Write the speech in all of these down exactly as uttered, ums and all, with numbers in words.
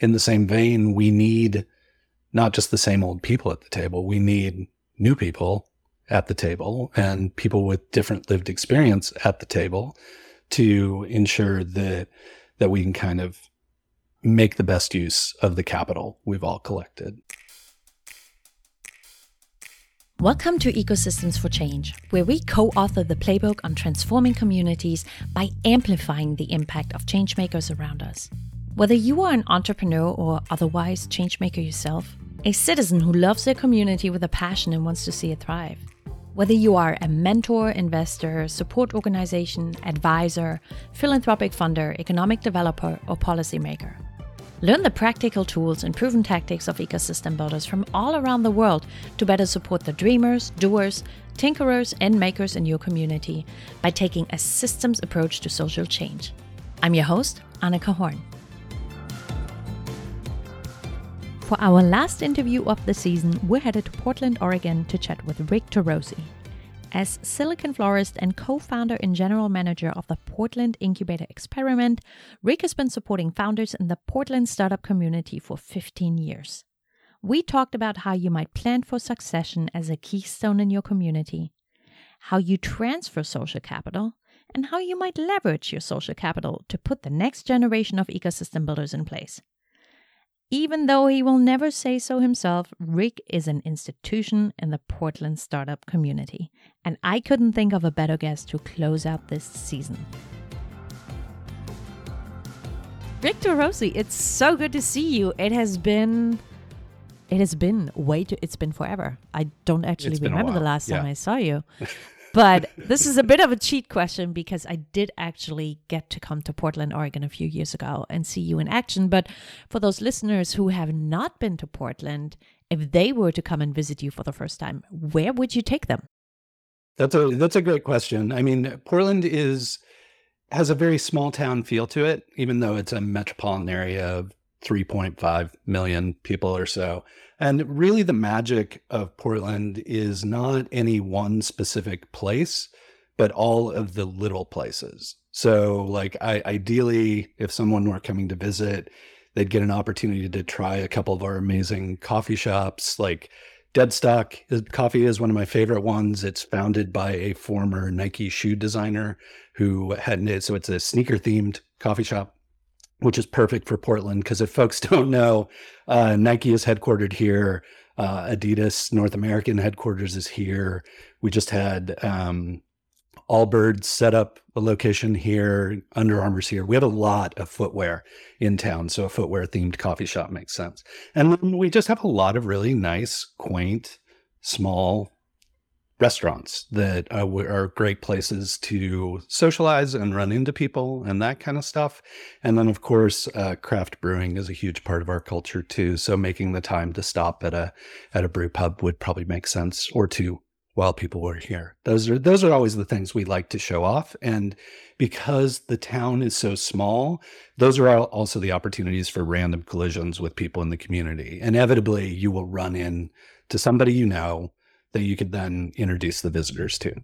in the same vein, we need not just the same old people at the table. We need new people at the table and people with different lived experience at the table to ensure that that we can kind of make the best use of the capital we've all collected. Welcome to Ecosystems for Change, where we co-author the playbook on transforming communities by amplifying the impact of changemakers around us. Whether you are an entrepreneur or otherwise changemaker yourself, a citizen who loves their community with a passion and wants to see it thrive, whether you are a mentor, investor, support organization, advisor, philanthropic funder, economic developer, or policymaker. Learn the practical tools and proven tactics of ecosystem builders from all around the world to better support the dreamers, doers, tinkerers, and makers in your community by taking a systems approach to social change. I'm your host, Anika Horn. For our last interview of the season, we're headed to Portland, Oregon to chat with Rick Turoczy. As Silicon Florist and co-founder and general manager of the Portland Incubator Experiment, Rick has been supporting founders in the Portland startup community for fifteen years. We talked about how you might plan for succession as a keystone in your community, how you transfer social capital, and how you might leverage your social capital to put the next generation of ecosystem builders in place. Even though he will never say so himself, Rick is an institution in the Portland startup community. And I couldn't think of a better guest to close out this season. Rick Turoczy, it's so good to see you. It has been, it has been way too, it's been forever. I don't actually it's remember the last yeah. time I saw you. But this is a bit of a cheat question because I did actually get to come to Portland, Oregon a few years ago and see you in action. But for those listeners who have not been to Portland, if they were to come and visit you for the first time, where would you take them? That's a that's a great question. I mean, Portland is has a very small town feel to it, even though it's a metropolitan area of three point five million people or so. And really the magic of Portland is not any one specific place, but all of the little places. So like I, ideally, if someone were coming to visit, they'd get an opportunity to try a couple of our amazing coffee shops. Like Deadstock Coffee is one of my favorite ones. It's founded by a former Nike shoe designer who had it. So it's a sneaker themed coffee shop, which is perfect for Portland because if folks don't know, uh, Nike is headquartered here. Uh, Adidas North American headquarters is here. We just had um, Allbirds set up a location here. Under Armour's here. We have a lot of footwear in town, so a footwear-themed coffee shop makes sense. And we just have a lot of really nice, quaint, small restaurants that uh, are great places to socialize and run into people and that kind of stuff. And then, of course, uh, craft brewing is a huge part of our culture too. So making the time to stop at a at a brew pub would probably make sense, or two while people were here. Those are those are always the things we like to show off. And because the town is so small, those are also the opportunities for random collisions with people in the community. Inevitably, you will run in to somebody you know that you could then introduce the visitors to.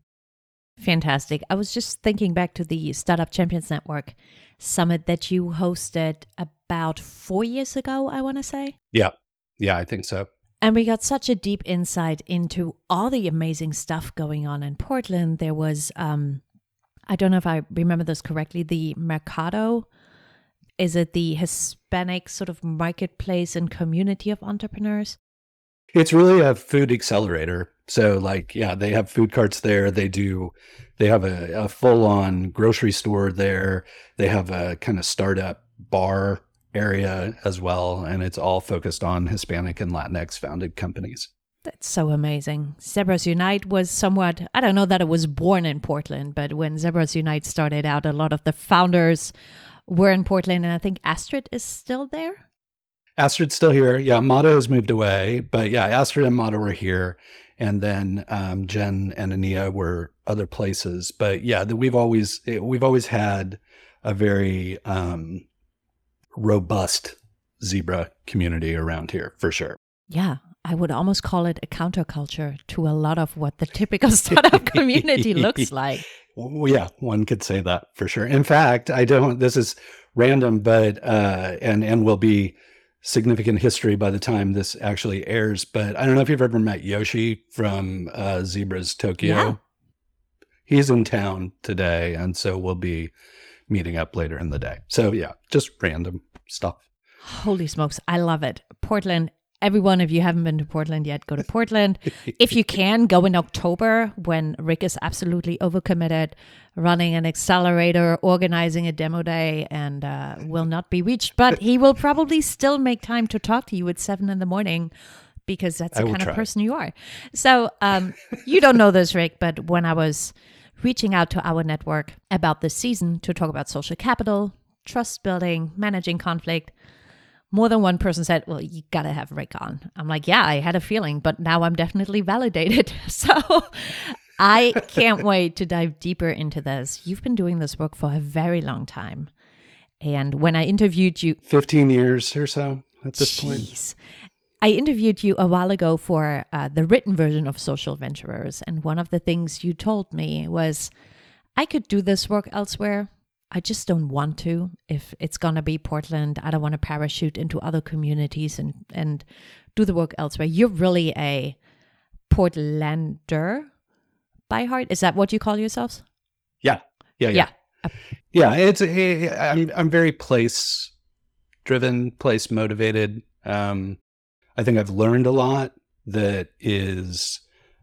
Fantastic. I was just thinking back to the Startup Champions Network summit that you hosted about four years ago, I want to say. Yeah. Yeah, I think so. And we got such a deep insight into all the amazing stuff going on in Portland. There was, um, I don't know if I remember this correctly, the Mercado. Is it the Hispanic sort of marketplace and community of entrepreneurs? It's really a food accelerator. So like, yeah, they have food carts there. They do, they have a, a full-on grocery store there. They have a kind of startup bar area as well. And it's all focused on Hispanic and Latinx founded companies. That's so amazing. Zebras Unite was somewhat, I don't know that it was born in Portland, but when Zebras Unite started out, a lot of the founders were in Portland. And I think Astrid is still there. Astrid's still here. Yeah, Mado has moved away. But yeah, Astrid and Mado were here. And then um, Jen and Anea were other places. But yeah, the, we've always we've always had a very um, robust zebra community around here, for sure. Yeah, I would almost call it a counterculture to a lot of what the typical startup community looks like. Well, yeah, one could say that for sure. In fact, I don't, this is random, but, uh, and, and will be significant history by the time this actually airs. But I don't know if you've ever met Yoshi from uh, Zebras Tokyo. Yeah. He's in town today, and so we'll be meeting up later in the day. So yeah, just random stuff. Holy smokes. I love it. Portland. Everyone, if you haven't been to Portland yet, go to Portland. If you can, go in October when Rick is absolutely overcommitted, running an accelerator, organizing a demo day, and uh, will not be reached. But he will probably still make time to talk to you at seven in the morning because that's the kind try. of person you are. So um, you don't know this, Rick, but when I was reaching out to our network about this season to talk about social capital, trust building, managing conflict, more than one person said, well, you got to have Rick on. I'm like, yeah, I had a feeling, but now I'm definitely validated. So I can't wait to dive deeper into this. You've been doing this work for a very long time. And when I interviewed you... fifteen years or so at this geez, point. I interviewed you a while ago for uh, the written version of Social Venturers. And one of the things you told me was, I could do this work elsewhere. I just don't want to. If it's going to be Portland, I don't want to parachute into other communities and, and do the work elsewhere. You're really a Portlander by heart. Is that what you call yourselves? Yeah. Yeah. Yeah. Yeah. yeah it's a, I'm, I'm very place driven, place motivated. Um, I think I've learned a lot that is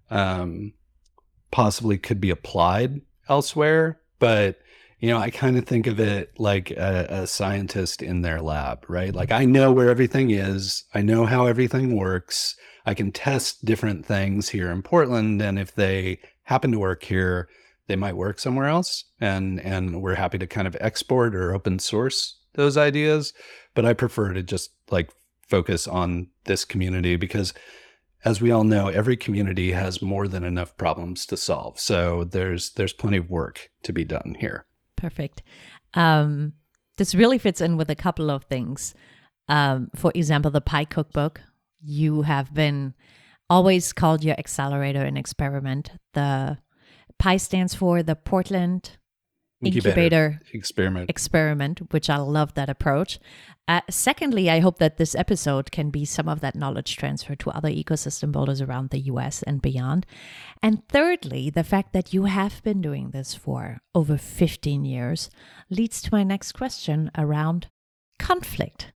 um, possibly could be applied elsewhere, but you know, I kind of think of it like a, a scientist in their lab, right? Like I know where everything is. I know how everything works. I can test different things here in Portland. And if they happen to work here, they might work somewhere else. And and we're happy to kind of export or open source those ideas. But I prefer to just like focus on this community because as we all know, every community has more than enough problems to solve. So there's there's plenty of work to be done here. Perfect. Um, this really fits in with a couple of things. Um, for example, the P I E cookbook. You have been always called your accelerator and experiment. The P I E stands for the Portland Incubator, Incubator Experiment. Experiment, which I love that approach. Uh, secondly, I hope that this episode can be some of that knowledge transfer to other ecosystem builders around the U S and beyond. And thirdly, the fact that you have been doing this for over fifteen years leads to my next question around conflict.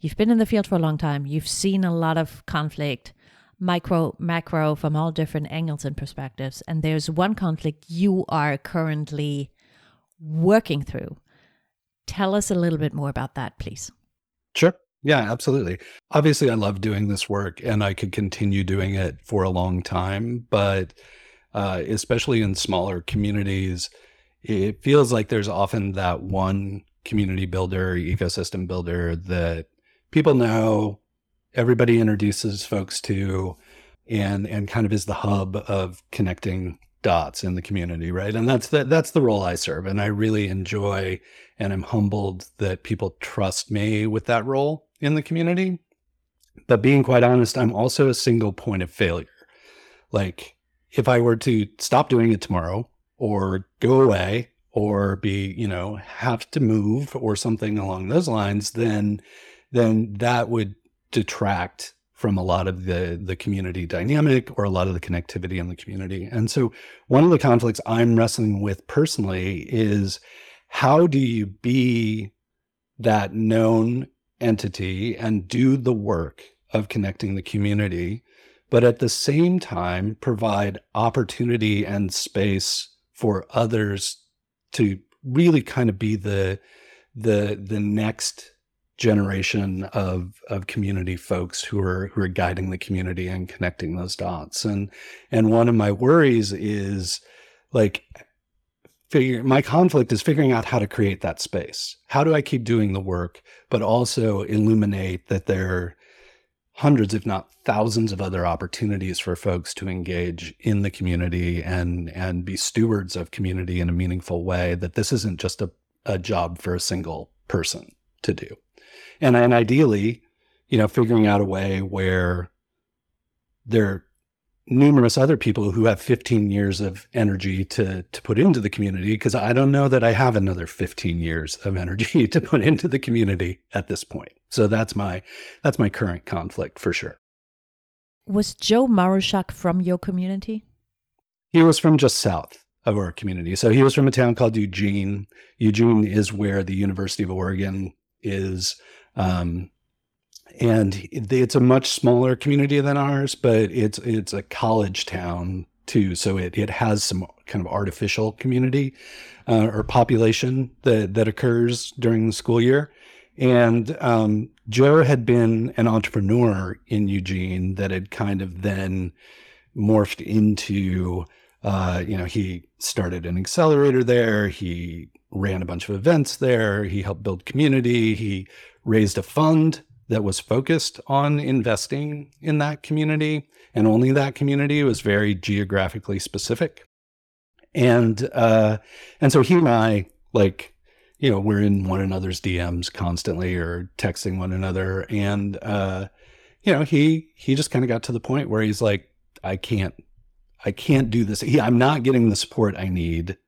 You've been in the field for a long time. You've seen a lot of conflict, micro, macro, from all different angles and perspectives. And there's one conflict you are currently working through. Tell us a little bit more about that, please. Sure. Yeah, absolutely. Obviously, I love doing this work and I could continue doing it for a long time, but uh, especially in smaller communities, it feels like there's often that one community builder, ecosystem builder that people know, everybody introduces folks to, and and kind of is the hub of connecting dots in the community, right? And that's the, that's the role I serve. And I really enjoy and am humbled that people trust me with that role in the community. But being quite honest, I'm also a single point of failure. Like if I were to stop doing it tomorrow or go away or be, you know, have to move or something along those lines, then then that would detract from a lot of the, the community dynamic or a lot of the connectivity in the community. And so one of the conflicts I'm wrestling with personally is how do you be that known entity and do the work of connecting the community, but at the same time provide opportunity and space for others to really kind of be the the the next generation of of community folks who are who are guiding the community and connecting those dots. And and one of my worries is like figure my conflict is figuring out how to create that space. How do I keep doing the work, but also illuminate that there are hundreds, if not thousands, of other opportunities for folks to engage in the community and and be stewards of community in a meaningful way, that this isn't just a, a job for a single person to do. And, and ideally, you know, figuring out a way where there numerous other people who have fifteen years of energy to to put into the community, because I don't know that I have another fifteen years of energy to put into the community at this point. So that's my that's my current conflict for sure. Was Joe Marushak from your community? He was from just south of our community. So he was from a town called Eugene. Eugene is where the University of Oregon is. Um, and it's a much smaller community than ours, but it's it's a college town too. So it it has some kind of artificial community uh, or population that, that occurs during the school year. And um, Joe had been an entrepreneur in Eugene that had kind of then morphed into, uh, you know, he started an accelerator there. He ran a bunch of events there. He helped build community. He raised a fund that was focused on investing in that community, and only that community. It was very geographically specific. And uh, and so he and I, like, you know, we're in one another's D Ms constantly or texting one another. And, uh, you know, he he just kind of got to the point where he's like, I can't, I can't do this. He, I'm not getting the support I need.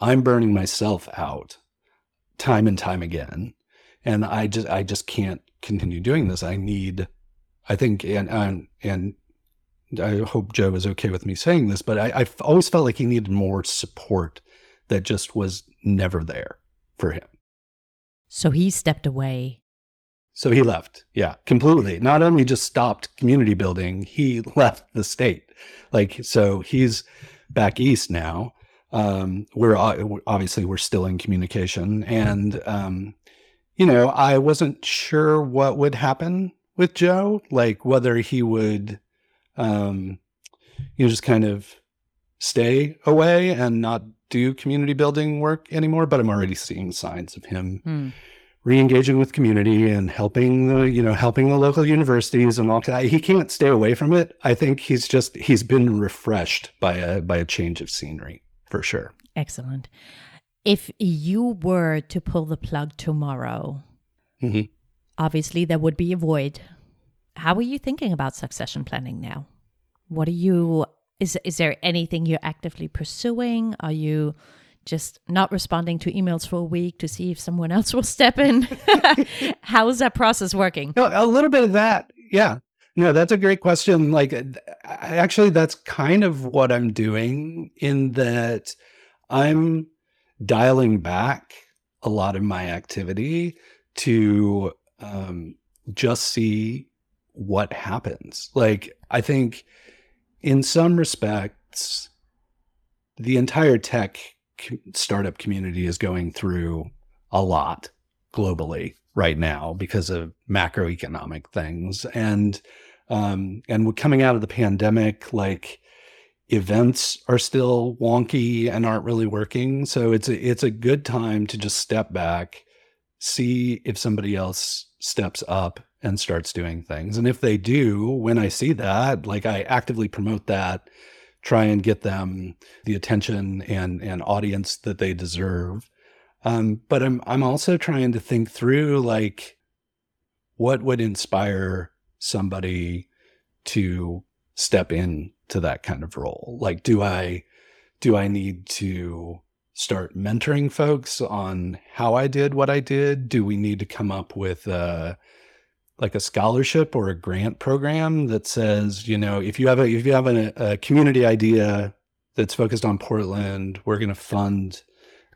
I'm burning myself out time and time again. And I just, I just can't continue doing this. I need, I think, and, and, and I hope Joe is okay with me saying this, but I, I always felt like he needed more support that just was never there for him. So he stepped away. So he left. Yeah, completely. Not only just stopped community building, he left the state. Like, so he's back east now. Um, we're obviously we're still in communication, and um, you know, I wasn't sure what would happen with Joe, like whether he would, um, you know, just kind of stay away and not do community building work anymore, but I'm already seeing signs of him mm. re-engaging with community and helping the, you know, helping the local universities and all that. He can't stay away from it. I think he's just, he's been refreshed by a, by a change of scenery for sure. Excellent. If you were to pull the plug tomorrow, mm-hmm. obviously there would be a void. How are you thinking about succession planning now? What are you Is is there anything you're actively pursuing? Are you just not responding to emails for a week to see if someone else will step in? How is that process working? No, a little bit of that. Yeah. No, that's a great question. Like, actually, that's kind of what I'm doing, in that I'm dialing back a lot of my activity to um, just see what happens. Like, I think, in some respects, the entire tech startup community is going through a lot globally right now because of macroeconomic things. And um, and we're coming out of the pandemic, like events are still wonky and aren't really working. So it's a, it's a good time to just step back, see if somebody else steps up and starts doing things. And if they do, when I see that, like, I actively promote that, try and get them the attention and and audience that they deserve. Um, but I'm I'm also trying to think through, like, what would inspire somebody to step in to that kind of role? Like, do I do I need to start mentoring folks on how I did what I did? Do we need to come up with a like a scholarship or a grant program that says, you know, if you have a if you have a, a community idea that's focused on Portland, we're going to fund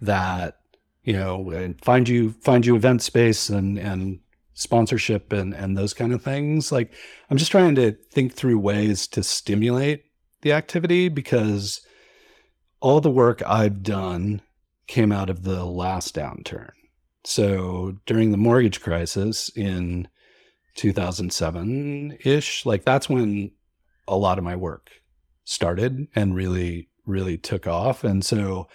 that, you know, and find you find you event space and and sponsorship and and those kind of things. Like, I'm just trying to think through ways to stimulate the activity, because all the work I've done came out of the last downturn. So during the mortgage crisis in two thousand seven ish, like, that's when a lot of my work started and really, really took off. And so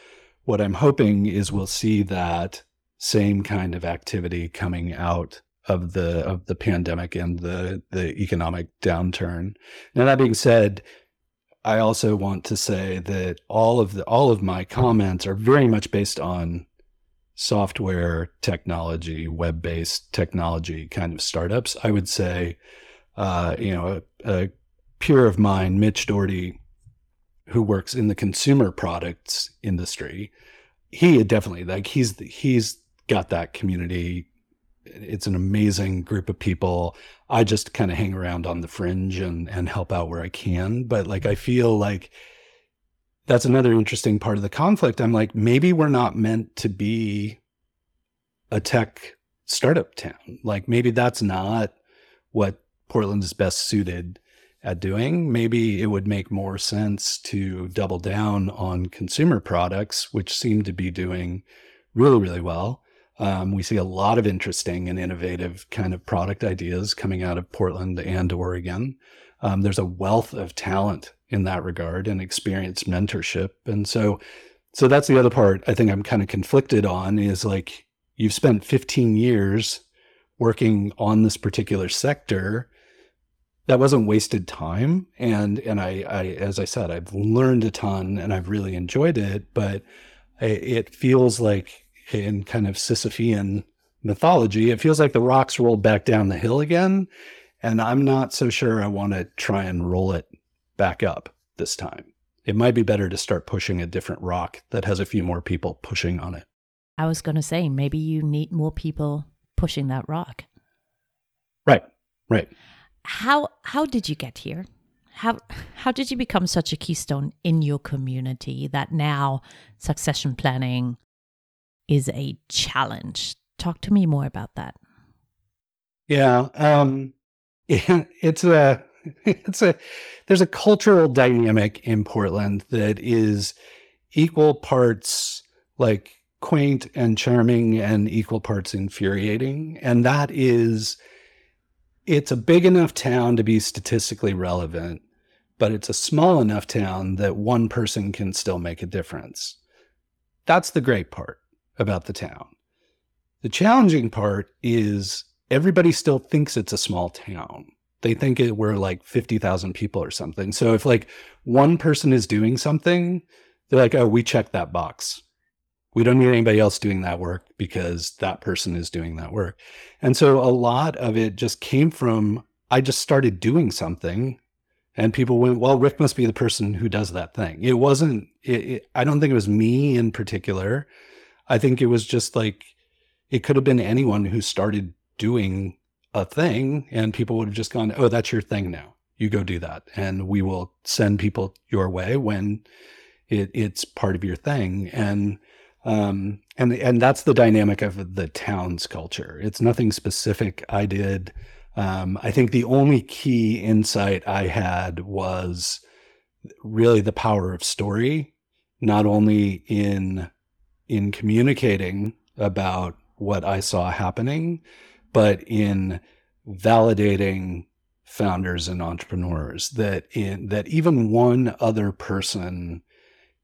what I'm hoping is we'll see that same kind of activity coming out of the of the pandemic and the the economic downturn. Now, that being said, I also want to say that all of the all of my comments are very much based on software technology, web-based technology kind of startups. I would say, uh, you know, a, a peer of mine, Mitch Doherty, who works in the consumer products industry, he definitely, like, he's he's got that community. It's an amazing group of people. I just kind of hang around on the fringe and and help out where I can. But like, I feel like that's another interesting part of the conflict. I'm like, maybe we're not meant to be a tech startup town. Like, maybe that's not what Portland is best suited at doing. Maybe it would make more sense to double down on consumer products, which seem to be doing really, really well. Um, we see a lot of interesting and innovative kind of product ideas coming out of Portland and Oregon. Um, there's a wealth of talent in that regard and experienced mentorship. And so, so that's the other part I think I'm kind of conflicted on, is like, you've spent fifteen years working on this particular sector. That wasn't wasted time. And, and I, I, as I said, I've learned a ton and I've really enjoyed it, but I, it feels like, in kind of Sisyphean mythology, it feels like the rocks rolled back down the hill again, and I'm not so sure I want to try and roll it back up this time. It might be better to start pushing a different rock that has a few more people pushing on it. I was going to say, maybe you need more people pushing that rock. Right, right. How how did you get here? How how did you become such a keystone in your community that now succession planning is a challenge? Talk to me more about that. Yeah, um, it, it's a, it's a, there's a cultural dynamic in Portland that is equal parts like quaint and charming and equal parts infuriating. And that is, it's a big enough town to be statistically relevant, but it's a small enough town that one person can still make a difference. That's the great part about the town. The challenging part is everybody still thinks it's a small town. They think it, we're like fifty thousand people or something. So if like one person is doing something, they're like, oh, we checked that box. We don't need anybody else doing that work because that person is doing that work. And so a lot of it just came from, I just started doing something and people went, well, Rick must be the person who does that thing. It wasn't, it, it, I don't think it was me in particular. I think it was just like, it could have been anyone who started doing a thing and people would have just gone, oh, that's your thing now. You go do that. And we will send people your way when it, it's part of your thing. And, um, and, and that's the dynamic of the town's culture. It's nothing specific I did. Um, I think the only key insight I had was really the power of story, not only in in communicating about what I saw happening, but in validating founders and entrepreneurs, that in that even one other person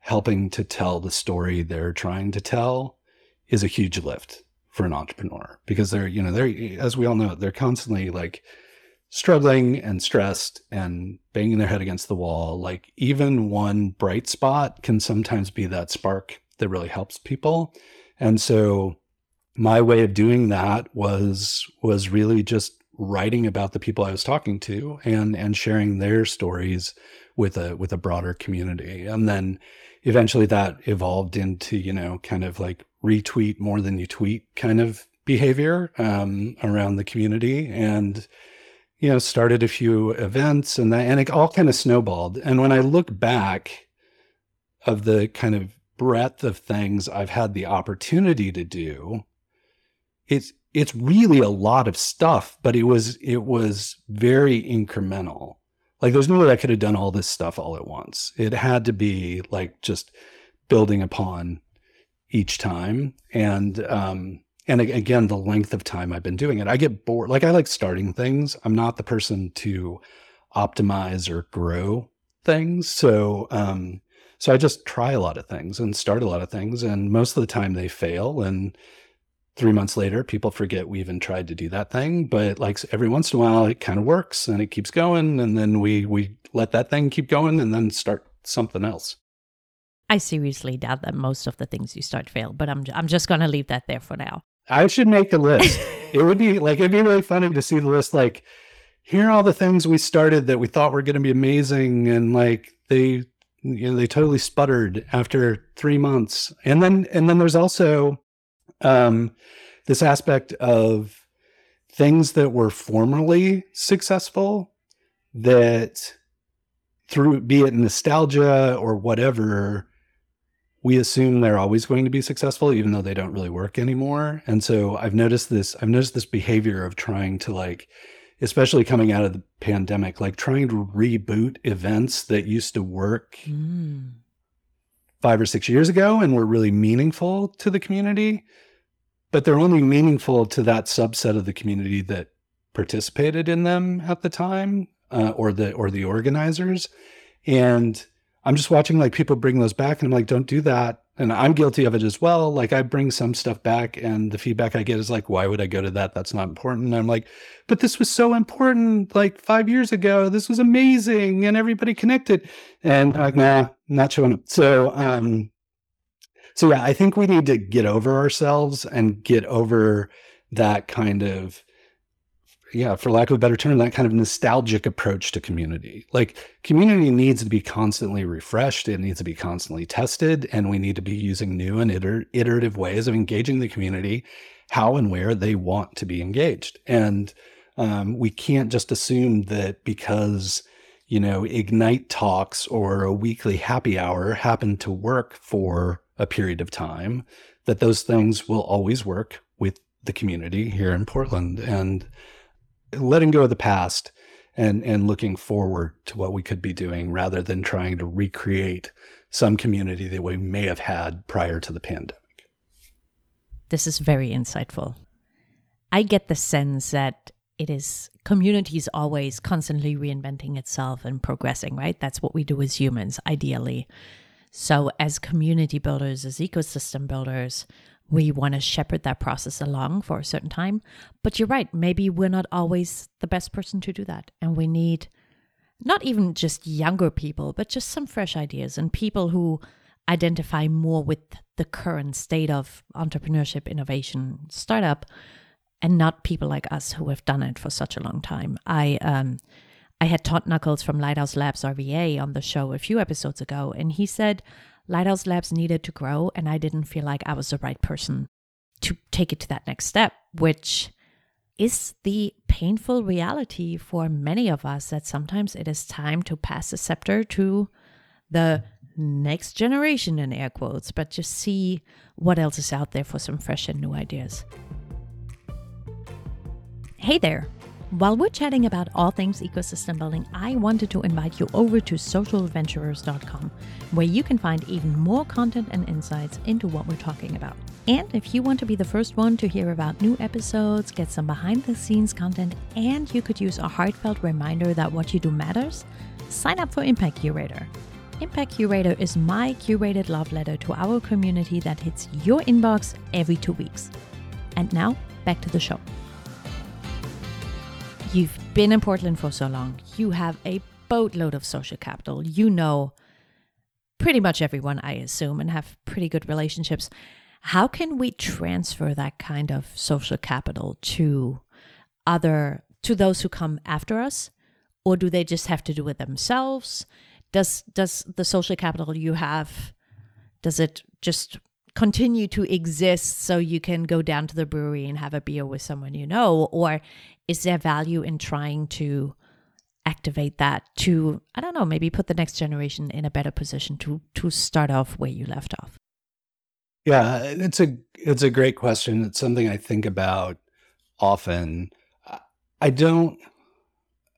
helping to tell the story they're trying to tell is a huge lift for an entrepreneur, because they're, you know, they're, as we all know, they're constantly like struggling and stressed and banging their head against the wall. Like, even one bright spot can sometimes be that spark that really helps people. And so my way of doing that was was really just writing about the people I was talking to and and sharing their stories with a with a broader community. And then eventually that evolved into, you know, kind of like retweet more than you tweet kind of behavior um, around the community, and, you know, started a few events, and that, and it all kind of snowballed. And when I look back of the kind of breadth of things I've had the opportunity to do, it's it's really a lot of stuff, but it was it was very incremental. Like, there's no way I could have done all this stuff all at once. It had to be like just building upon each time. And um and again, the length of time I've been doing it, I get bored. Like, I like starting things. I'm not the person to optimize or grow things. So um So I just try a lot of things and start a lot of things, and most of the time they fail. And three months later, people forget we even tried to do that thing. But like, every once in a while, it kind of works and it keeps going. And then we we let that thing keep going and then start something else. I seriously doubt that most of the things you start fail, but I'm I'm just going to leave that there for now. I should make a list. It would be like, it'd be really funny to see the list, like, here are all the things we started that we thought were going to be amazing, and like they, you know, they totally sputtered after three months. And then, and then there's also um, this aspect of things that were formerly successful that, through be it nostalgia or whatever, we assume they're always going to be successful, even though they don't really work anymore. And so I've noticed this, I've noticed this behavior of trying to, like, especially coming out of the pandemic, like trying to reboot events that used to work mm. five or six years ago and were really meaningful to the community, but they're only meaningful to that subset of the community that participated in them at the time, uh, or the, or the organizers. And I'm just watching like people bring those back, and I'm like, don't do that. And I'm guilty of it as well. Like, I bring some stuff back, and the feedback I get is like, why would I go to that? That's not important. And I'm like, but this was so important like five years ago. This was amazing, and everybody connected. And I'm like, nah, not showing up. So, um, so yeah, I think we need to get over ourselves and get over that kind of, yeah, for lack of a better term, that kind of nostalgic approach to community. Like, community needs to be constantly refreshed. It needs to be constantly tested. And we need to be using new and iter- iterative ways of engaging the community how and where they want to be engaged. And um, we can't just assume that because, you know, Ignite talks or a weekly happy hour happened to work for a period of time, that those things will always work with the community here in Portland. And letting go of the past and and looking forward to what we could be doing, rather than trying to recreate some community that we may have had prior to the pandemic. This is very insightful. I get the sense that it is community is always constantly reinventing itself and progressing, right? That's what we do as humans, ideally. So as community builders, as ecosystem builders, we want to shepherd that process along for a certain time. But you're right, maybe we're not always the best person to do that. And we need not even just younger people, but just some fresh ideas and people who identify more with the current state of entrepreneurship, innovation, startup, and not people like us who have done it for such a long time. I um, I had Todd Knuckles from Lighthouse Labs R V A on the show a few episodes ago, and he said Lighthouse Labs needed to grow, and I didn't feel like I was the right person to take it to that next step, which is the painful reality for many of us, that sometimes it is time to pass the scepter to the next generation, in air quotes, but just see what else is out there for some fresh and new ideas. Hey there. While we're chatting about all things ecosystem building, I wanted to invite you over to social venturers dot com, where you can find even more content and insights into what we're talking about. And if you want to be the first one to hear about new episodes, get some behind-the-scenes content, and you could use a heartfelt reminder that what you do matters, sign up for Impact Curator. Impact Curator is my curated love letter to our community that hits your inbox every two weeks. And now, back to the show. You've been in Portland for so long. You have a boatload of social capital. You know pretty much everyone, I assume, and have pretty good relationships. How can we transfer that kind of social capital to other, to those who come after us? Or do they just have to do it themselves? Does does the social capital you have, does it just continue to exist so you can go down to the brewery and have a beer with someone you know? Or is there value in trying to activate that to, I don't know, maybe put the next generation in a better position to to start off where you left off? Yeah, it's a it's a great question. It's something I think about often. I don't,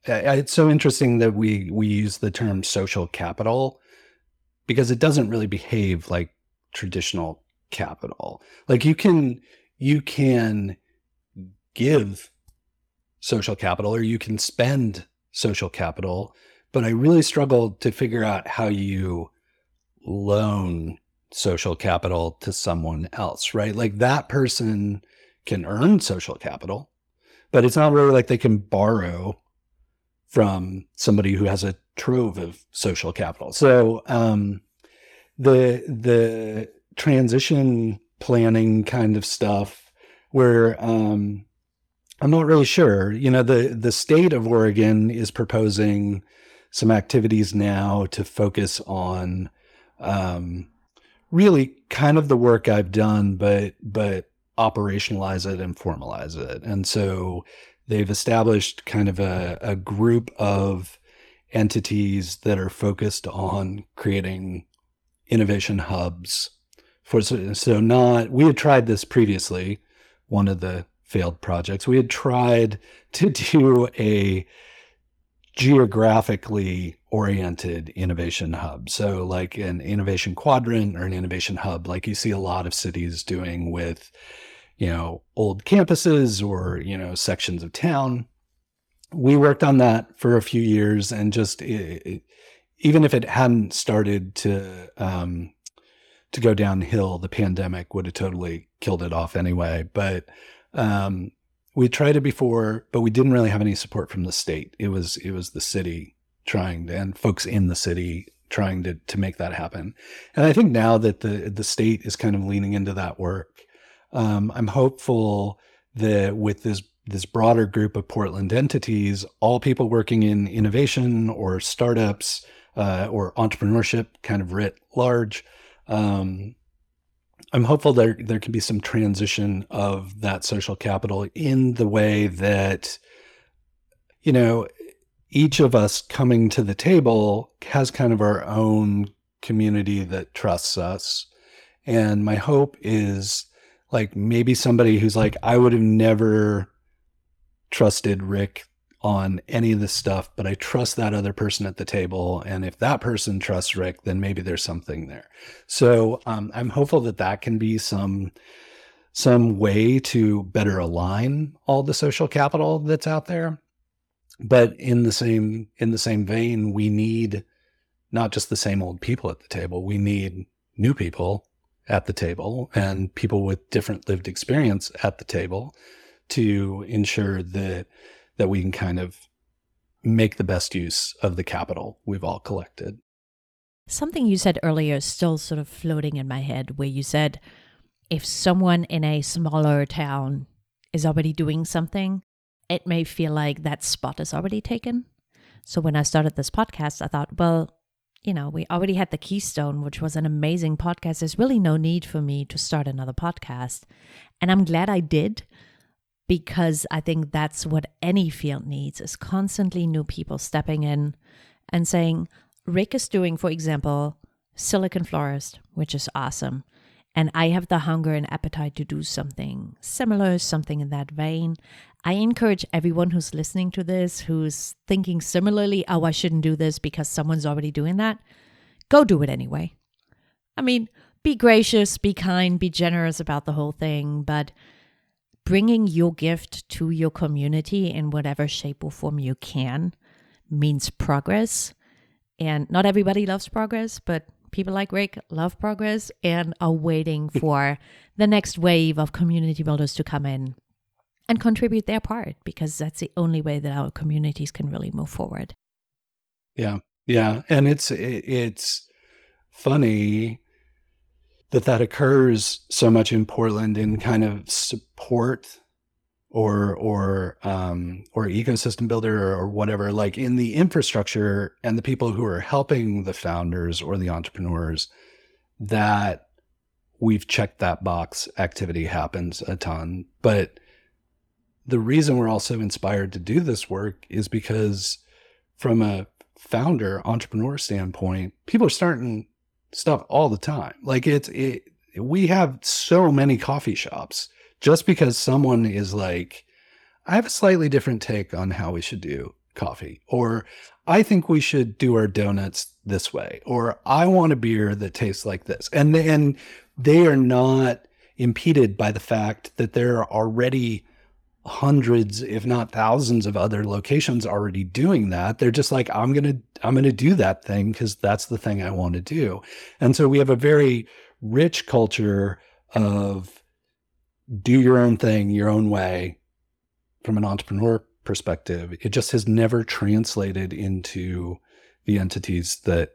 it's so interesting that we, we use the term social capital, because it doesn't really behave like traditional capital. Like, you can you can give social capital or you can spend social capital, but I really struggled to figure out how you loan social capital to someone else, right? Like, that person can earn social capital, but it's not really like they can borrow from somebody who has a trove of social capital. So um the the transition planning kind of stuff, where um I'm not really sure. You know, the, the state of Oregon is proposing some activities now to focus on um, really kind of the work I've done, but but operationalize it and formalize it. And so they've established kind of a, a group of entities that are focused on creating innovation hubs. For so not, we had tried this previously, one of the failed projects. We had tried to do a geographically oriented innovation hub. So like an innovation quadrant or an innovation hub, like you see a lot of cities doing with, you know, old campuses or, you know, sections of town. We worked on that for a few years, and just it, it, even if it hadn't started to um, to go downhill, the pandemic would have totally killed it off anyway. But um, we tried it before, but we didn't really have any support from the state. It was it was the city trying to, and folks in the city trying to to make that happen. And I think now that the the state is kind of leaning into that work, um, I'm hopeful that with this. this broader group of Portland entities, all people working in innovation or startups uh, or entrepreneurship kind of writ large. Um, I'm hopeful there there can be some transition of that social capital in the way that, you know, each of us coming to the table has kind of our own community that trusts us. And my hope is like maybe somebody who's like, I would have never trusted Rick on any of this stuff, but I trust that other person at the table. And if that person trusts Rick, then maybe there's something there. So um, I'm hopeful that that can be some, some way to better align all the social capital that's out there. But in the same, in the same vein, we need not just the same old people at the table. We need new people at the table and people with different lived experience at the table, to ensure that that we can kind of make the best use of the capital we've all collected. Something you said earlier is still sort of floating in my head, where you said, if someone in a smaller town is already doing something, it may feel like that spot is already taken. So when I started this podcast, I thought, well, you know, we already had the Keystone, which was an amazing podcast. There's really no need for me to start another podcast. And I'm glad I did, because I think that's what any field needs, is constantly new people stepping in and saying, Rick is doing, for example, Silicon Florist, which is awesome. And I have the hunger and appetite to do something similar, something in that vein. I encourage everyone who's listening to this, who's thinking similarly, oh, I shouldn't do this because someone's already doing that. Go do it anyway. I mean, be gracious, be kind, be generous about the whole thing, but bringing your gift to your community in whatever shape or form you can means progress. And not everybody loves progress, but people like Rick love progress and are waiting for the next wave of community builders to come in and contribute their part, because that's the only way that our communities can really move forward. Yeah. Yeah. And it's, it's funny that that occurs so much in Portland in kind of support or or um, or ecosystem builder or, or whatever, like in the infrastructure and the people who are helping the founders or the entrepreneurs, that we've checked that box, activity happens a ton. But the reason we're also inspired to do this work is because from a founder, entrepreneur standpoint, people are starting stuff all the time. Like it's, it, we have so many coffee shops just because someone is like, I have a slightly different take on how we should do coffee, or I think we should do our donuts this way, or I want a beer that tastes like this. And they, and they are not impeded by the fact that there are already hundreds, if not thousands of other locations already doing that. They're just like, I'm going to, I'm going to do that thing because that's the thing I want to do. And so we have a very rich culture of do your own thing, your own way from an entrepreneur perspective. It just has never translated into the entities that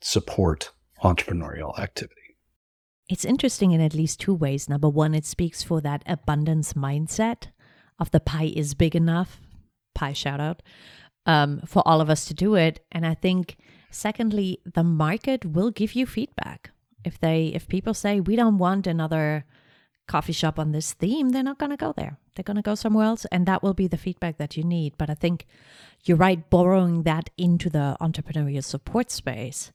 support entrepreneurial activity. It's interesting in at least two ways. Number one, it speaks for that abundance mindset of the pie is big enough, pie shout out, um, for all of us to do it. And I think, secondly, the market will give you feedback. If they, if people say, we don't want another coffee shop on this theme, they're not going to go there. They're going to go somewhere else. And that will be the feedback that you need. But I think you're right, borrowing that into the entrepreneurial support space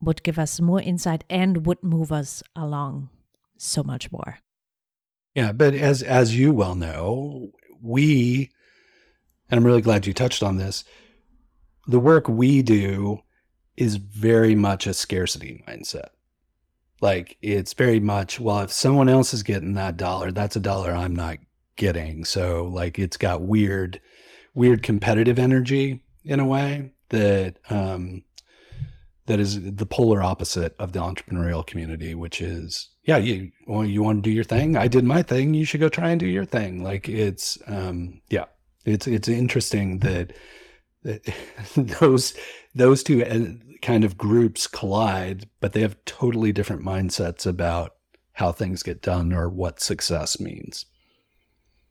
would give us more insight and would move us along so much more. Yeah, but as as you well know, we, and I'm really glad you touched on this, the work we do is very much a scarcity mindset. Like, it's very much, well, if someone else is getting that dollar, that's a dollar I'm not getting. So, like, it's got weird, weird competitive energy in a way that um, that is the polar opposite of the entrepreneurial community, which is, yeah, you well, you want to do your thing. I did my thing. You should go try and do your thing. Like, it's, um, yeah, it's it's interesting that, that those those two kind of groups collide, but they have totally different mindsets about how things get done or what success means.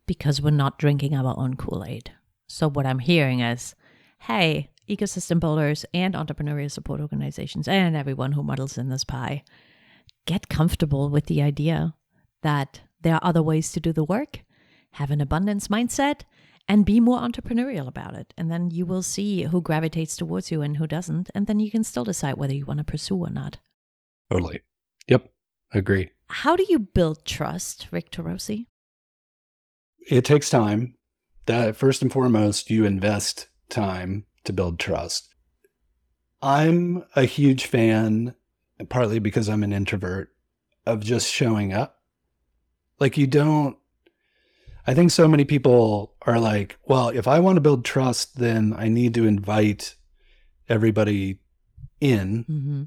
Because we're not drinking our own Kool-Aid. So what I'm hearing is, hey, ecosystem builders and entrepreneurial support organizations and everyone who models in this pie, get comfortable with the idea that there are other ways to do the work, have an abundance mindset, and be more entrepreneurial about it. And then you will see who gravitates towards you and who doesn't. And then you can still decide whether you want to pursue or not. Totally. Yep. Agree. How do you build trust, Rick Turoczy? It takes time. That first and foremost, you invest time to build trust. I'm a huge fan, partly because I'm an introvert, of just showing up. Like, you don't, I think so many people are like, well, if I want to build trust, then I need to invite everybody in mm-hmm.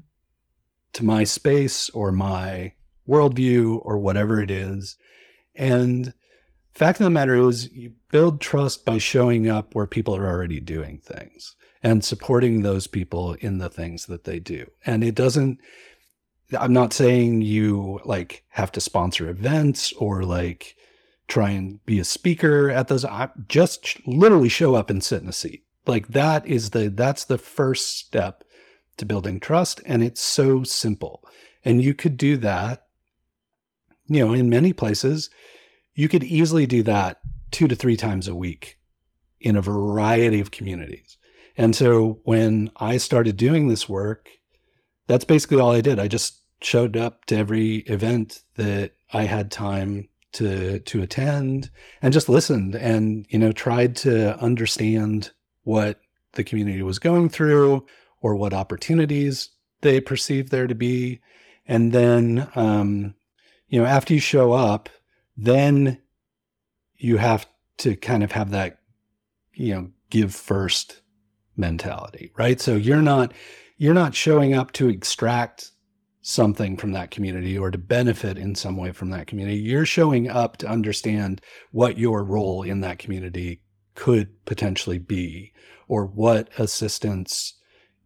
to my space or my worldview or whatever it is. And fact of the matter is, you build trust by showing up where people are already doing things and supporting those people in the things that they do. And it doesn't, I'm not saying you like have to sponsor events or like try and be a speaker at those. I just literally show up and sit in a seat. Like, that is the, that's the first step to building trust. And it's so simple. And you could do that, you know, in many places. You could easily do that two to three times a week in a variety of communities. And so when I started doing this work, that's basically all I did. I just showed up to every event that I had time to to attend and just listened and, you know, tried to understand what the community was going through or what opportunities they perceived there to be. And then, um, you know, after you show up, then you have to kind of have that, you know, give first mentality, right? So you're not, you're not showing up to extract something from that community or to benefit in some way from that community. You're showing up to understand what your role in that community could potentially be, or what assistance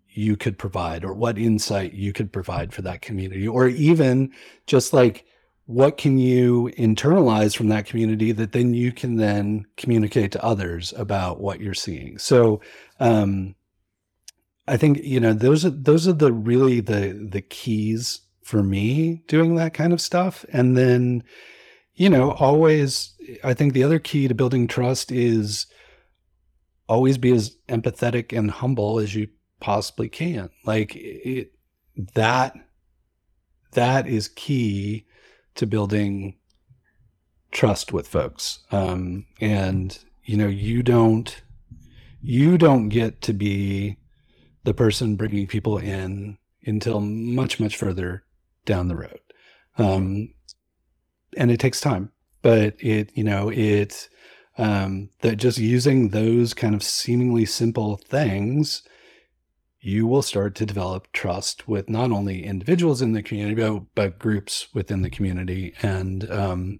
you could provide, or what insight you could provide for that community, or even just like, what can you internalize from that community that then you can then communicate to others about what you're seeing? So um, I think, you know, those are, those are the really the, the keys for me doing that kind of stuff. And then, you know, always, I think the other key to building trust is always be as empathetic and humble as you possibly can. Like, it, that, that is key to building trust with folks. Um, and, you know, you don't, you don't get to be the person bringing people in until much, much further down the road. Um, and it takes time, but it, you know, it, um, that just using those kind of seemingly simple things, you will start to develop trust with not only individuals in the community, but, but groups within the community. And, um,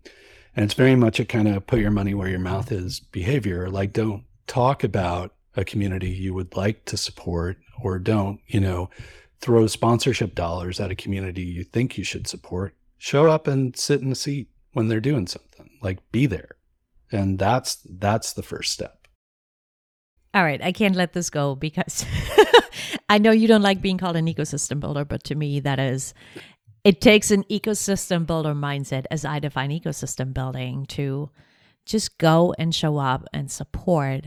and it's very much a kind of put your money where your mouth is behavior. Like, don't talk about a community you would like to support, or don't, you know, throw sponsorship dollars at a community you think you should support. Show up and sit in the seat when they're doing something. Like, be there And that's that's the first step. All right. I can't let this go because I know you don't like being called an ecosystem builder, but to me, that is, it takes an ecosystem builder mindset, as I define ecosystem building, to just go and show up and support.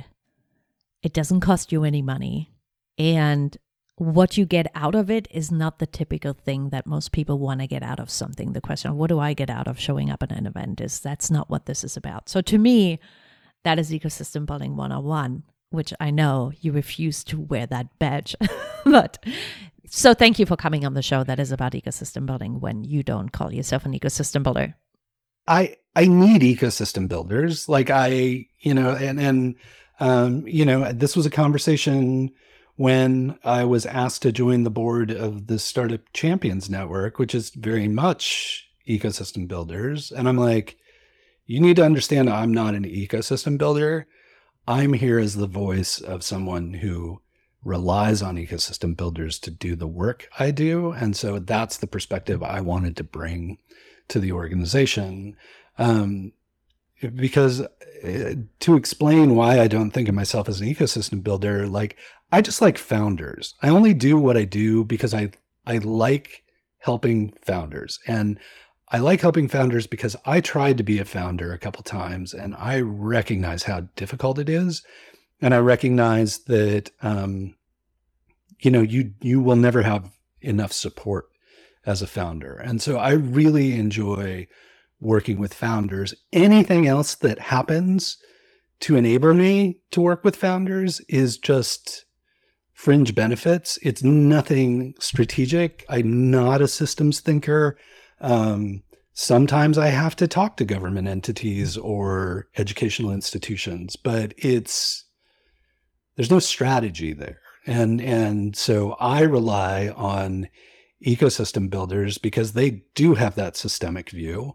It doesn't cost you any money. And what you get out of it is not the typical thing that most people want to get out of something. The question, what do I get out of showing up at an event, is that's not what this is about. So to me, that is ecosystem building one oh one, which I know you refuse to wear that badge. But so thank you for coming on the show that is about ecosystem building when you don't call yourself an ecosystem builder. I I need ecosystem builders. Like I, you know, and, and um, you know, this was a conversation when I was asked to join the board of the Startup Champions Network, which is very much ecosystem builders. And I'm like, you need to understand I'm not an ecosystem builder. I'm here as the voice of someone who relies on ecosystem builders to do the work I do. And so that's the perspective I wanted to bring to the organization. Um, because to explain why I don't think of myself as an ecosystem builder, like I just like founders. I only do what I do because I, I like helping founders, and I like helping founders because I tried to be a founder a couple times and I recognize how difficult it is. And I recognize that, um, you know, you, you will never have enough support as a founder. And so I really enjoy working with founders. Anything else that happens to enable me to work with founders is just fringe benefits. It's nothing strategic. I'm not a systems thinker. Um, sometimes I have to talk to government entities or educational institutions, but it's, there's no strategy there. And, and so I rely on ecosystem builders because they do have that systemic view.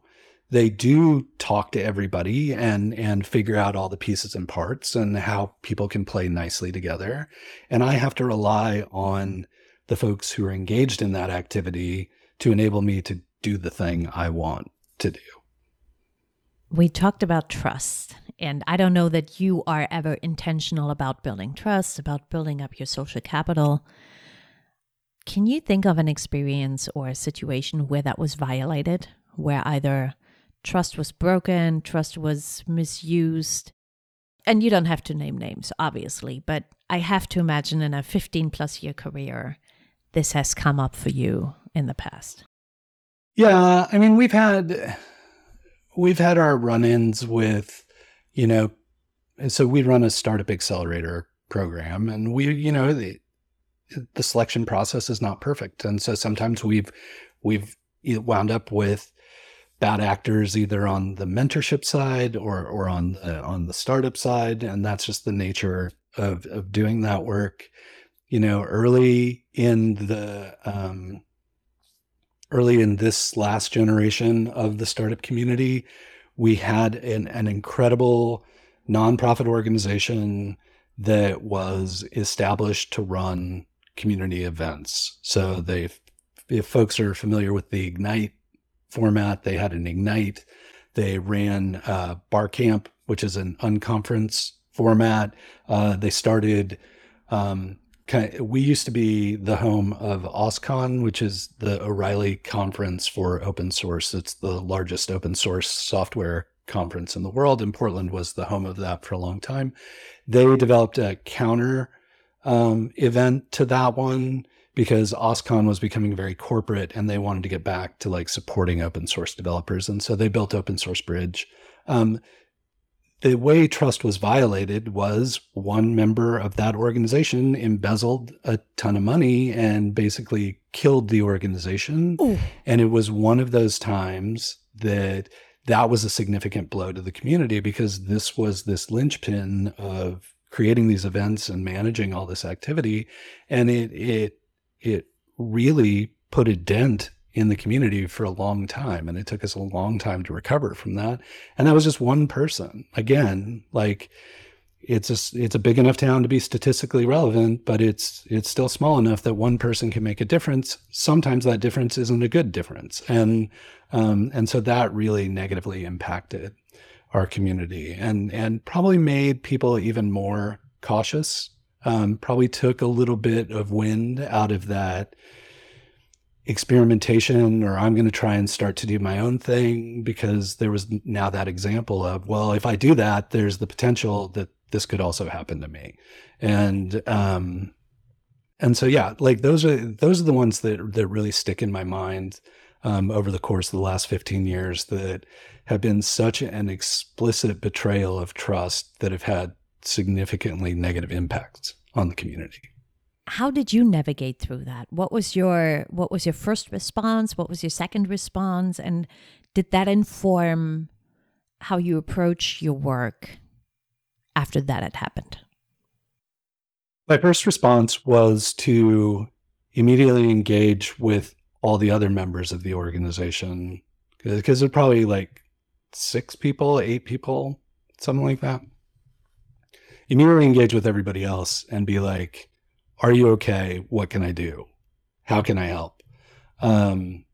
They do talk to everybody and, and figure out all the pieces and parts and how people can play nicely together. And I have to rely on the folks who are engaged in that activity to enable me to do the thing I want to do. We talked about trust, and I don't know that you are ever intentional about building trust, about building up your social capital. Can you think of an experience or a situation where that was violated, where either trust was broken, trust was misused? And you don't have to name names, obviously, but I have to imagine in a fifteen plus year career, this has come up for you in the past. Yeah, I mean, we've had we've had our run-ins with, you know, so we run a startup accelerator program, and we, you know, the, the selection process is not perfect, and so sometimes we've we've wound up with bad actors either on the mentorship side or or on the, on the startup side, and that's just the nature of of doing that work. You know, early in the um, early in this last generation of the startup community, we had an, an incredible nonprofit organization that was established to run community events. So they, if folks are familiar with the Ignite format, they had an Ignite. They ran uh, Bar Camp, which is an unconference format. Uh, they started... Um, Kind of, we used to be the home of OSCON, which is the O'Reilly conference for open source. It's the largest open source software conference in the world, and Portland was the home of that for a long time. They developed a counter um, event to that one because OSCON was becoming very corporate, and they wanted to get back to like supporting open source developers, and so they built Open Source Bridge. Um, The way trust was violated was one member of that organization embezzled a ton of money and basically killed the organization. Ooh. And it was one of those times that that was a significant blow to the community because this was this linchpin of creating these events and managing all this activity. And it it it really put a dent in the community for a long time. And it took us a long time to recover from that. And that was just one person. Again, like it's a, it's a big enough town to be statistically relevant, but it's it's still small enough that one person can make a difference. Sometimes that difference isn't a good difference. And um, and so that really negatively impacted our community, and and probably made people even more cautious. Um, probably took a little bit of wind out of that experimentation, or I'm going to try and start to do my own thing, because there was now that example of, well, if I do that, there's the potential that this could also happen to me. And um, and so, yeah, like those are those are the ones that, that really stick in my mind um, over the course of the last fifteen years, that have been such an explicit betrayal of trust that have had significantly negative impacts on the community. How did you navigate through that? What was your what was your first response? What was your second response? And did that inform how you approach your work after that had happened? My first response was to immediately engage with all the other members of the organization, because there are probably like six people, eight people, something like that. Immediately engage with everybody else and be like, are you okay? What can I do? How can I help? Um,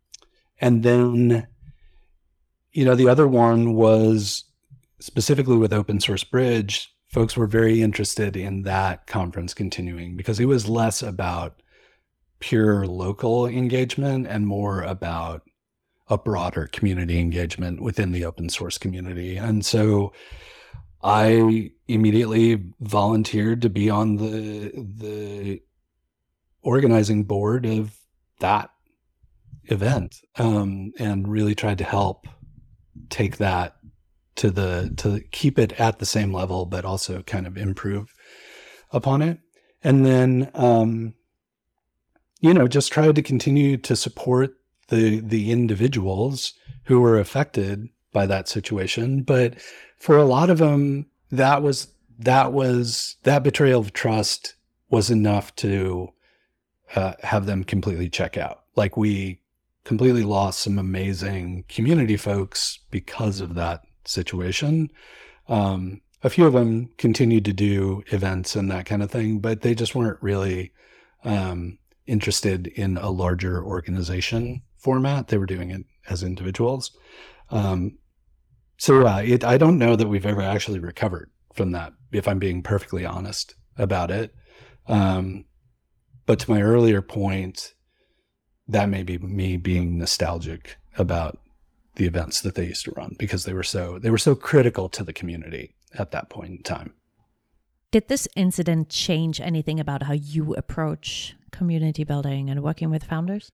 and then, you know, the other one was specifically with Open Source Bridge. Folks were very interested in that conference continuing, because it was less about pure local engagement and more about a broader community engagement within the open source community. And so I immediately volunteered to be on the the organizing board of that event, um, and really tried to help take that to the to keep it at the same level, but also kind of improve upon it. And then, um, you know, just tried to continue to support the the individuals who were affected by that situation. But for a lot of them, that was that was that betrayal of trust was enough to uh, have them completely check out. Like, we completely lost some amazing community folks because of that situation. Um, a few of them continued to do events and that kind of thing, but they just weren't really um, interested in a larger organization format. They were doing it as individuals. Um, so uh, it, I don't know that we've ever actually recovered from that, if I'm being perfectly honest about it. Um, but to my earlier point, that may be me being nostalgic about the events that they used to run, because they were so they were so critical to the community at that point in time. Did this incident change anything about how you approach community building and working with founders?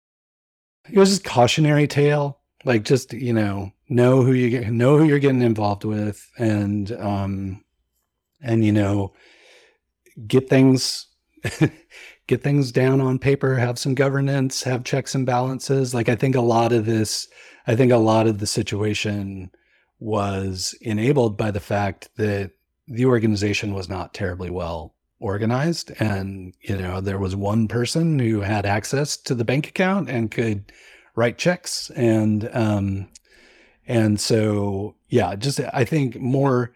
It was just a cautionary tale. Like, just, you know, know who you get, know who you're getting involved with, and um, and you know, get things get things down on paper. Have some governance. Have checks and balances. Like, I think a lot of this, I think a lot of the situation was enabled by the fact that the organization was not terribly well organized, and you know, there was one person who had access to the bank account and could write checks. And, um, and so, yeah, just, I think more,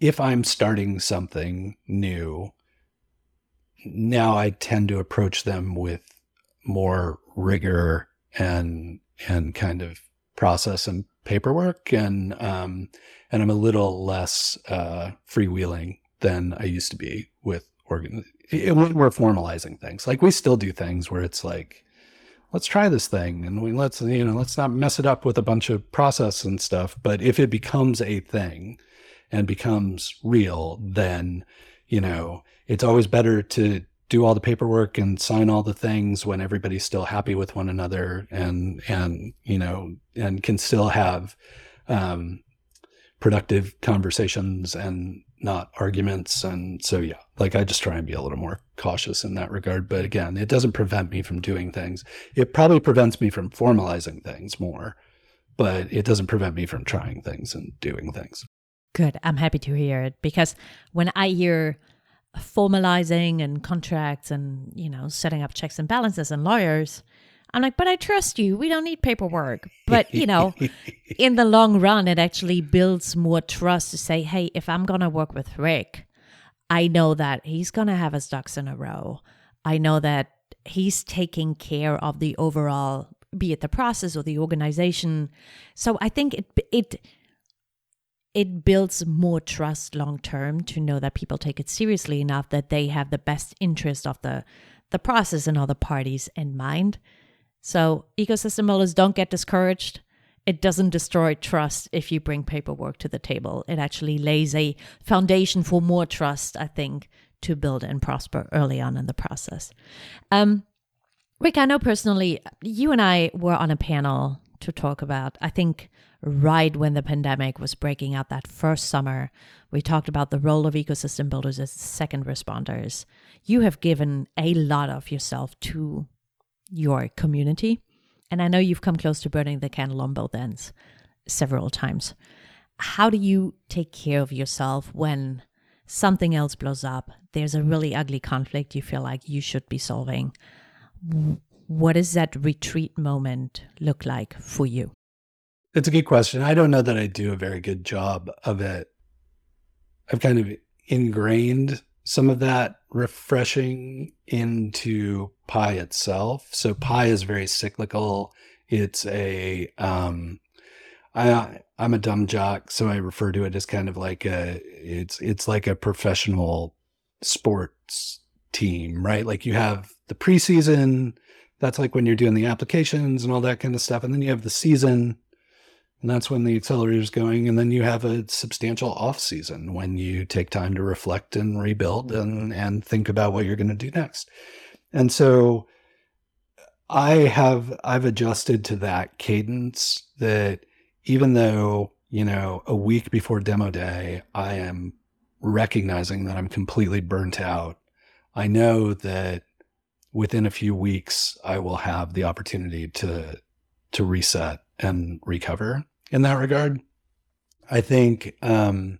if I'm starting something new now, I tend to approach them with more rigor and, and kind of process and paperwork. And, um, and I'm a little less, uh, freewheeling than I used to be with organ. It, when we're formalizing things, like, we still do things where it's like, let's try this thing, and we let's, you know, let's not mess it up with a bunch of process and stuff. But if it becomes a thing and becomes real, then, you know, it's always better to do all the paperwork and sign all the things when everybody's still happy with one another, and, and, you know, and can still have, um, productive conversations and not arguments. And so, yeah, like, I just try and be a little more cautious in that regard. But again, it doesn't prevent me from doing things. It probably prevents me from formalizing things more, but it doesn't prevent me from trying things and doing things. Good. I'm happy to hear it, because when I hear formalizing and contracts and, you know, setting up checks and balances and lawyers, I'm like, but I trust you. We don't need paperwork. But, you know, in the long run, it actually builds more trust to say, hey, if I'm going to work with Rick, I know that he's going to have his ducks in a row. I know that he's taking care of the overall, be it the process or the organization. So I think it it it builds more trust long-term to know that people take it seriously enough that they have the best interest of the, the process and other parties in mind. So ecosystem builders, don't get discouraged. It doesn't destroy trust if you bring paperwork to the table. It actually lays a foundation for more trust, I think, to build and prosper early on in the process. Um, Rick, I know personally, you and I were on a panel to talk about, I think, right when the pandemic was breaking out that first summer, we talked about the role of ecosystem builders as second responders. You have given a lot of yourself to your community, and I know you've come close to burning the candle on both ends several times. How do you take care of yourself when something else blows up? There's a really ugly conflict you feel like you should be solving. What does that retreat moment look like for you? It's a good question. I don't know that I do a very good job of it. I've kind of ingrained some of that refreshing into P I E itself. So P I E is very cyclical. It's a, um, I, I'm a dumb jock, so I refer to it as kind of like a, it's, it's like a professional sports team, right? Like you have the preseason, that's like when you're doing the applications and all that kind of stuff. And then you have the season, and that's when the accelerator is going. And then you have a substantial off season when you take time to reflect and rebuild and, and think about what you're going to do next. And so I have, I've adjusted to that cadence that even though, you know, a week before demo day, I am recognizing that I'm completely burnt out. I know that within a few weeks, I will have the opportunity to, to reset and recover in that regard. I think, um,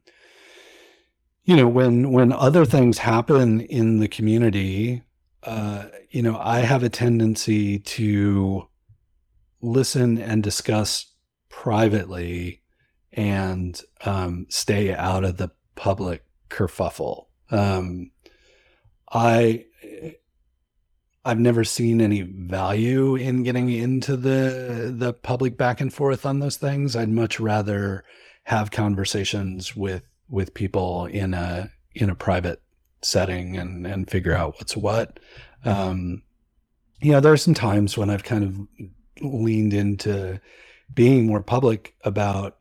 you know, when, when other things happen in the community, uh, you know, I have a tendency to listen and discuss privately and, um, stay out of the public kerfuffle. Um, I, I've never seen any value in getting into the the public back and forth on those things. I'd much rather have conversations with with people in a in a private setting and and figure out what's what. Um, you know, there are some times when I've kind of leaned into being more public about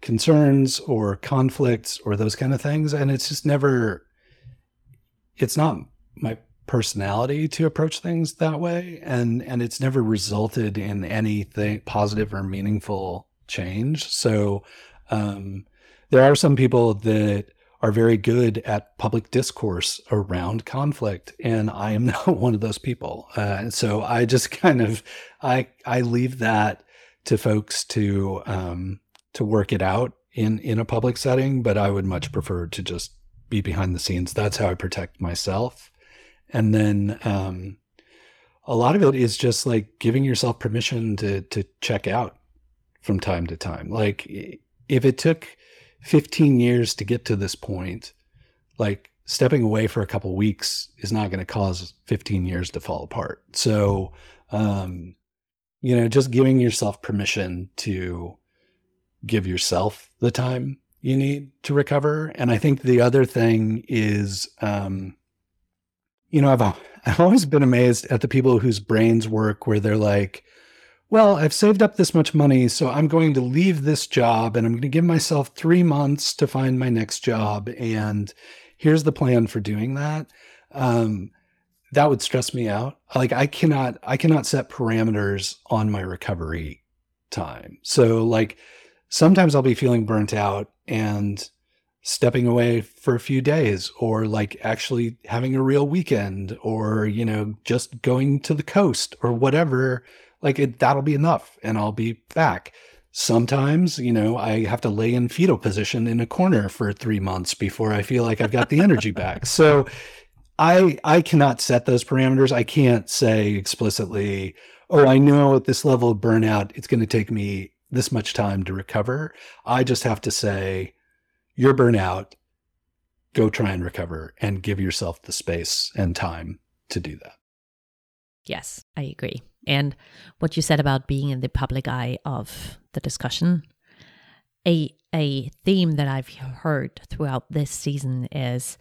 concerns or conflicts or those kind of things, and it's just never. It's not my personality to approach things that way, and and it's never resulted in anything positive or meaningful change. So um there are some people that are very good at public discourse around conflict, and I am not one of those people, uh, and so I just kind of I I leave that to folks to um to work it out in in a public setting, but I would much prefer to just be behind the scenes. That's how I protect myself. And then um, a lot of it is just like giving yourself permission to to check out from time to time. Like if it took fifteen years to get to this point, like stepping away for a couple of weeks is not going to cause fifteen years to fall apart. So, um, you know, just giving yourself permission to give yourself the time you need to recover. And I think the other thing is... Um, You know, I've, I've always been amazed at the people whose brains work where they're like, well, I've saved up this much money, so I'm going to leave this job and I'm going to give myself three months to find my next job. And here's the plan for doing that. Um, that would stress me out. Like I cannot, I cannot set parameters on my recovery time. So like sometimes I'll be feeling burnt out and stepping away for a few days, or like actually having a real weekend, or, you know, just going to the coast or whatever, like it, that'll be enough and I'll be back. Sometimes, you know, I have to lay in fetal position in a corner for three months before I feel like I've got the energy back. So I, I cannot set those parameters. I can't say explicitly, oh, I know at this level of burnout, it's going to take me this much time to recover. I just have to say, you're burnout, go try and recover and give yourself the space and time to do that. Yes, I agree. And what you said about being in the public eye of the discussion, a a theme that I've heard throughout this season is,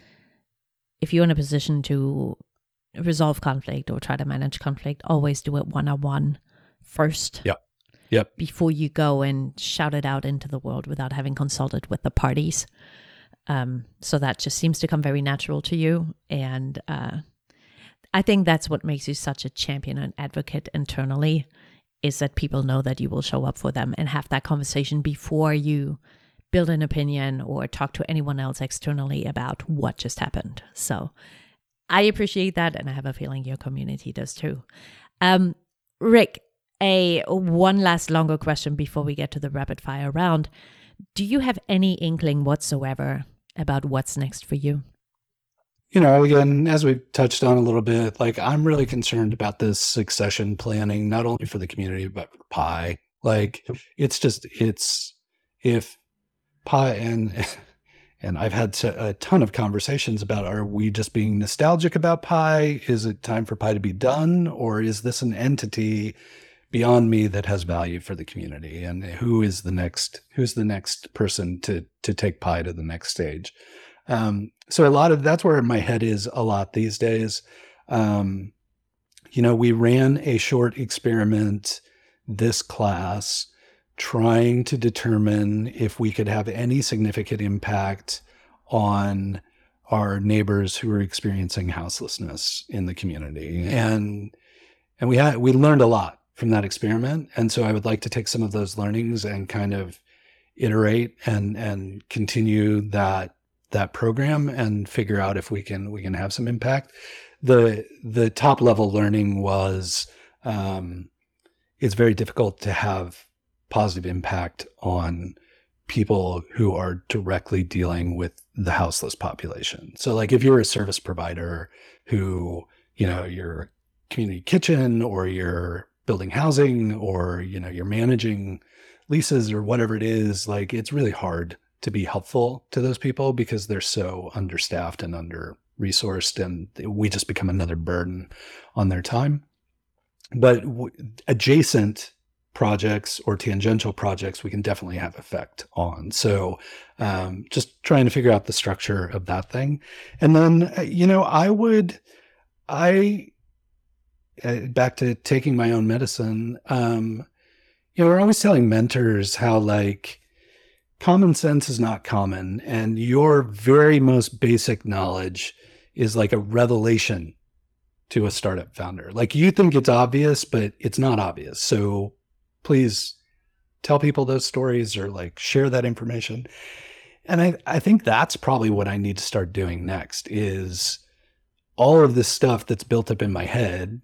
if you're in a position to resolve conflict or try to manage conflict, always do it one-on-one first. Yeah. Yep. Before you go and shout it out into the world without having consulted with the parties. Um, so that just seems to come very natural to you. And uh, I think that's what makes you such a champion and advocate internally, is that people know that you will show up for them and have that conversation before you build an opinion or talk to anyone else externally about what just happened. So I appreciate that, and I have a feeling your community does too. Um, Rick, a one last longer question before we get to the rapid fire round. Do you have any inkling whatsoever about what's next for you? You know, again, as we touched on a little bit, like, I'm really concerned about this succession planning, not only for the community, but for P I E. Like, it's just, it's, if P I E and, and I've had a ton of conversations about, are we just being nostalgic about P I E? Is it time for P I E to be done? Or is this an entity beyond me that has value for the community? And who is the next, who's the next person to, to take P I E to the next stage? Um, so a lot of that's where my head is a lot these days. Um, you know, we ran a short experiment this class trying to determine if we could have any significant impact on our neighbors who are experiencing houselessness in the community. And, and we had, we learned a lot from that experiment. And so I would like to take some of those learnings and kind of iterate and, and continue that, that program and figure out if we can we can have some impact. The the top level learning was um, it's very difficult to have positive impact on people who are directly dealing with the houseless population. So like if you're a service provider who, you know, your community kitchen or you're building housing or, you know, you're managing leases or whatever it is, like it's really hard to be helpful to those people because they're so understaffed and under-resourced, and we just become another burden on their time. But w- adjacent projects or tangential projects, we can definitely have effect on. So um, just trying to figure out the structure of that thing. And then, you know, I would, I, back to taking my own medicine, um, you know, we're always telling mentors how like, common sense is not common, and your very most basic knowledge is like a revelation to a startup founder. Like you think it's obvious, but it's not obvious. So please tell people those stories or like share that information. And I, I think that's probably what I need to start doing next is all of this stuff that's built up in my head,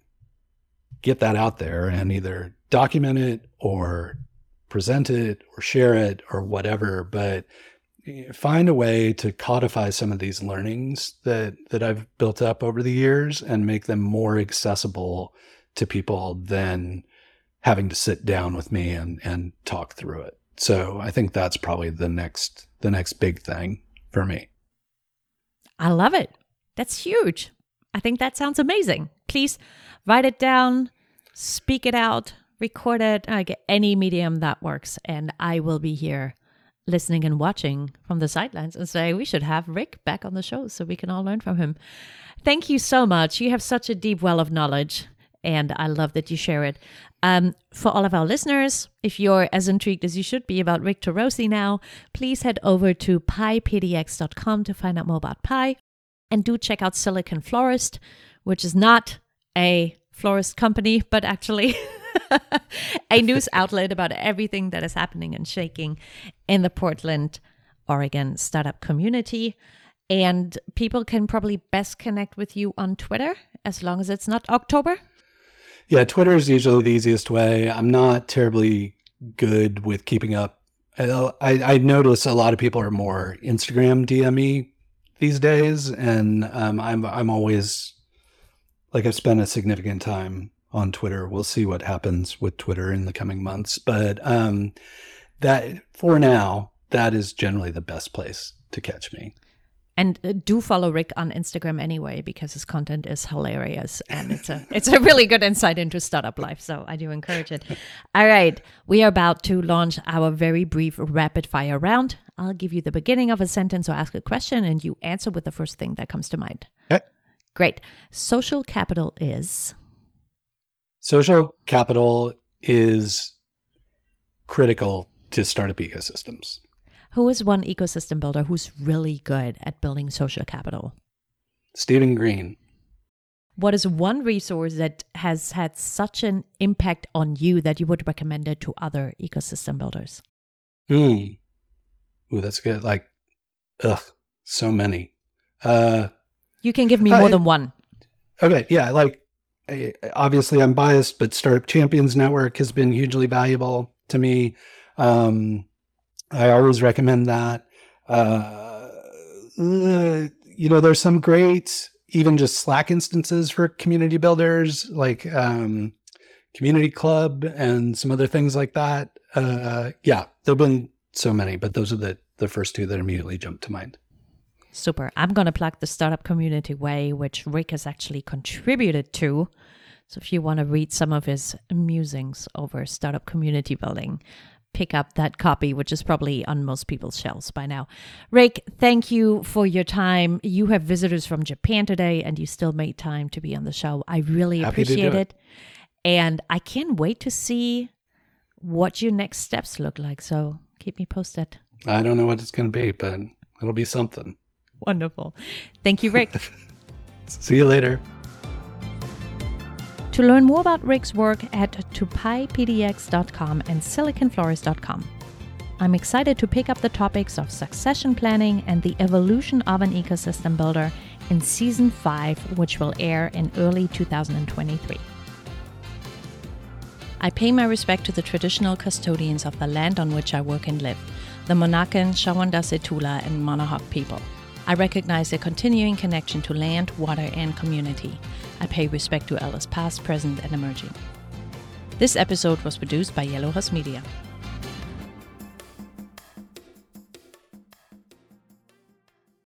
get that out there and either document it or present it or share it or whatever, but find a way to codify some of these learnings that, that I've built up over the years and make them more accessible to people than having to sit down with me and, and talk through it. So I think that's probably the next, the next big thing for me. I love it. That's huge. I think that sounds amazing. Please write it down, speak it out, record it, like any medium that works. And I will be here listening and watching from the sidelines and say, we should have Rick back on the show so we can all learn from him. Thank you so much. You have such a deep well of knowledge, and I love that you share it. Um, for all of our listeners, if you're as intrigued as you should be about Rick Turoczy now, please head over to P I E P D X dot com to find out more about P I E. And do check out Silicon Florist, which is not a florist company, but actually... a news outlet about everything that is happening and shaking in the Portland, Oregon startup community. And people can probably best connect with you on Twitter, as long as it's not October. Yeah, Twitter is usually the easiest way. I'm not terribly good with keeping up. I, I notice a lot of people are more Instagram D M-y these days, and um, I'm I'm always like I've spent a significant time on Twitter. We'll see what happens with Twitter in the coming months. But um, that for now, that is generally the best place to catch me. And do follow Rick on Instagram anyway, because his content is hilarious and it's a it's a really good insight into startup life. So I do encourage it. All right. We are about to launch our very brief rapid fire round. I'll give you the beginning of a sentence or ask a question and you answer with the first thing that comes to mind. Okay. Great. Social capital is? Social capital is critical to startup ecosystems. Who is one ecosystem builder who's really good at building social capital? Stephen Green. What is one resource that has had such an impact on you that you would recommend it to other ecosystem builders? Mm. Ooh, that's good. Like, ugh, so many. Uh, you can give me more I, than one. Okay, yeah. Like, I, obviously I'm biased, but Startup Champions Network has been hugely valuable to me. Um I always recommend that. Uh, you know, there's some great, even just Slack instances for community builders, like um, Community Club and some other things like that. Uh, yeah, there've been so many, but those are the, the first two that immediately jumped to mind. Super. I'm going to plug the Startup Community Way, which Rick has actually contributed to. So if you want to read some of his musings over startup community building, pick up that copy, which is probably on most people's shelves by now. Rick, thank you for your time. You have visitors from Japan today and you still made time to be on the show. I really Happy appreciate it. it. And I can't wait to see what your next steps look like. So keep me posted. I don't know what it's going to be, but it'll be something. Wonderful. Thank you, Rick. See you later. To learn more about Rick's work, head to P I E P D X dot com and silicon florist dot com. I'm excited to pick up the topics of succession planning and the evolution of an ecosystem builder in season five, which will air in early two thousand twenty-three. I pay my respect to the traditional custodians of the land on which I work and live, the Monacan, Shawandasetula, and Monahawk people. I recognize their continuing connection to land, water, and community. I pay respect to elders past, present, and emerging. This episode was produced by Yellow House Media.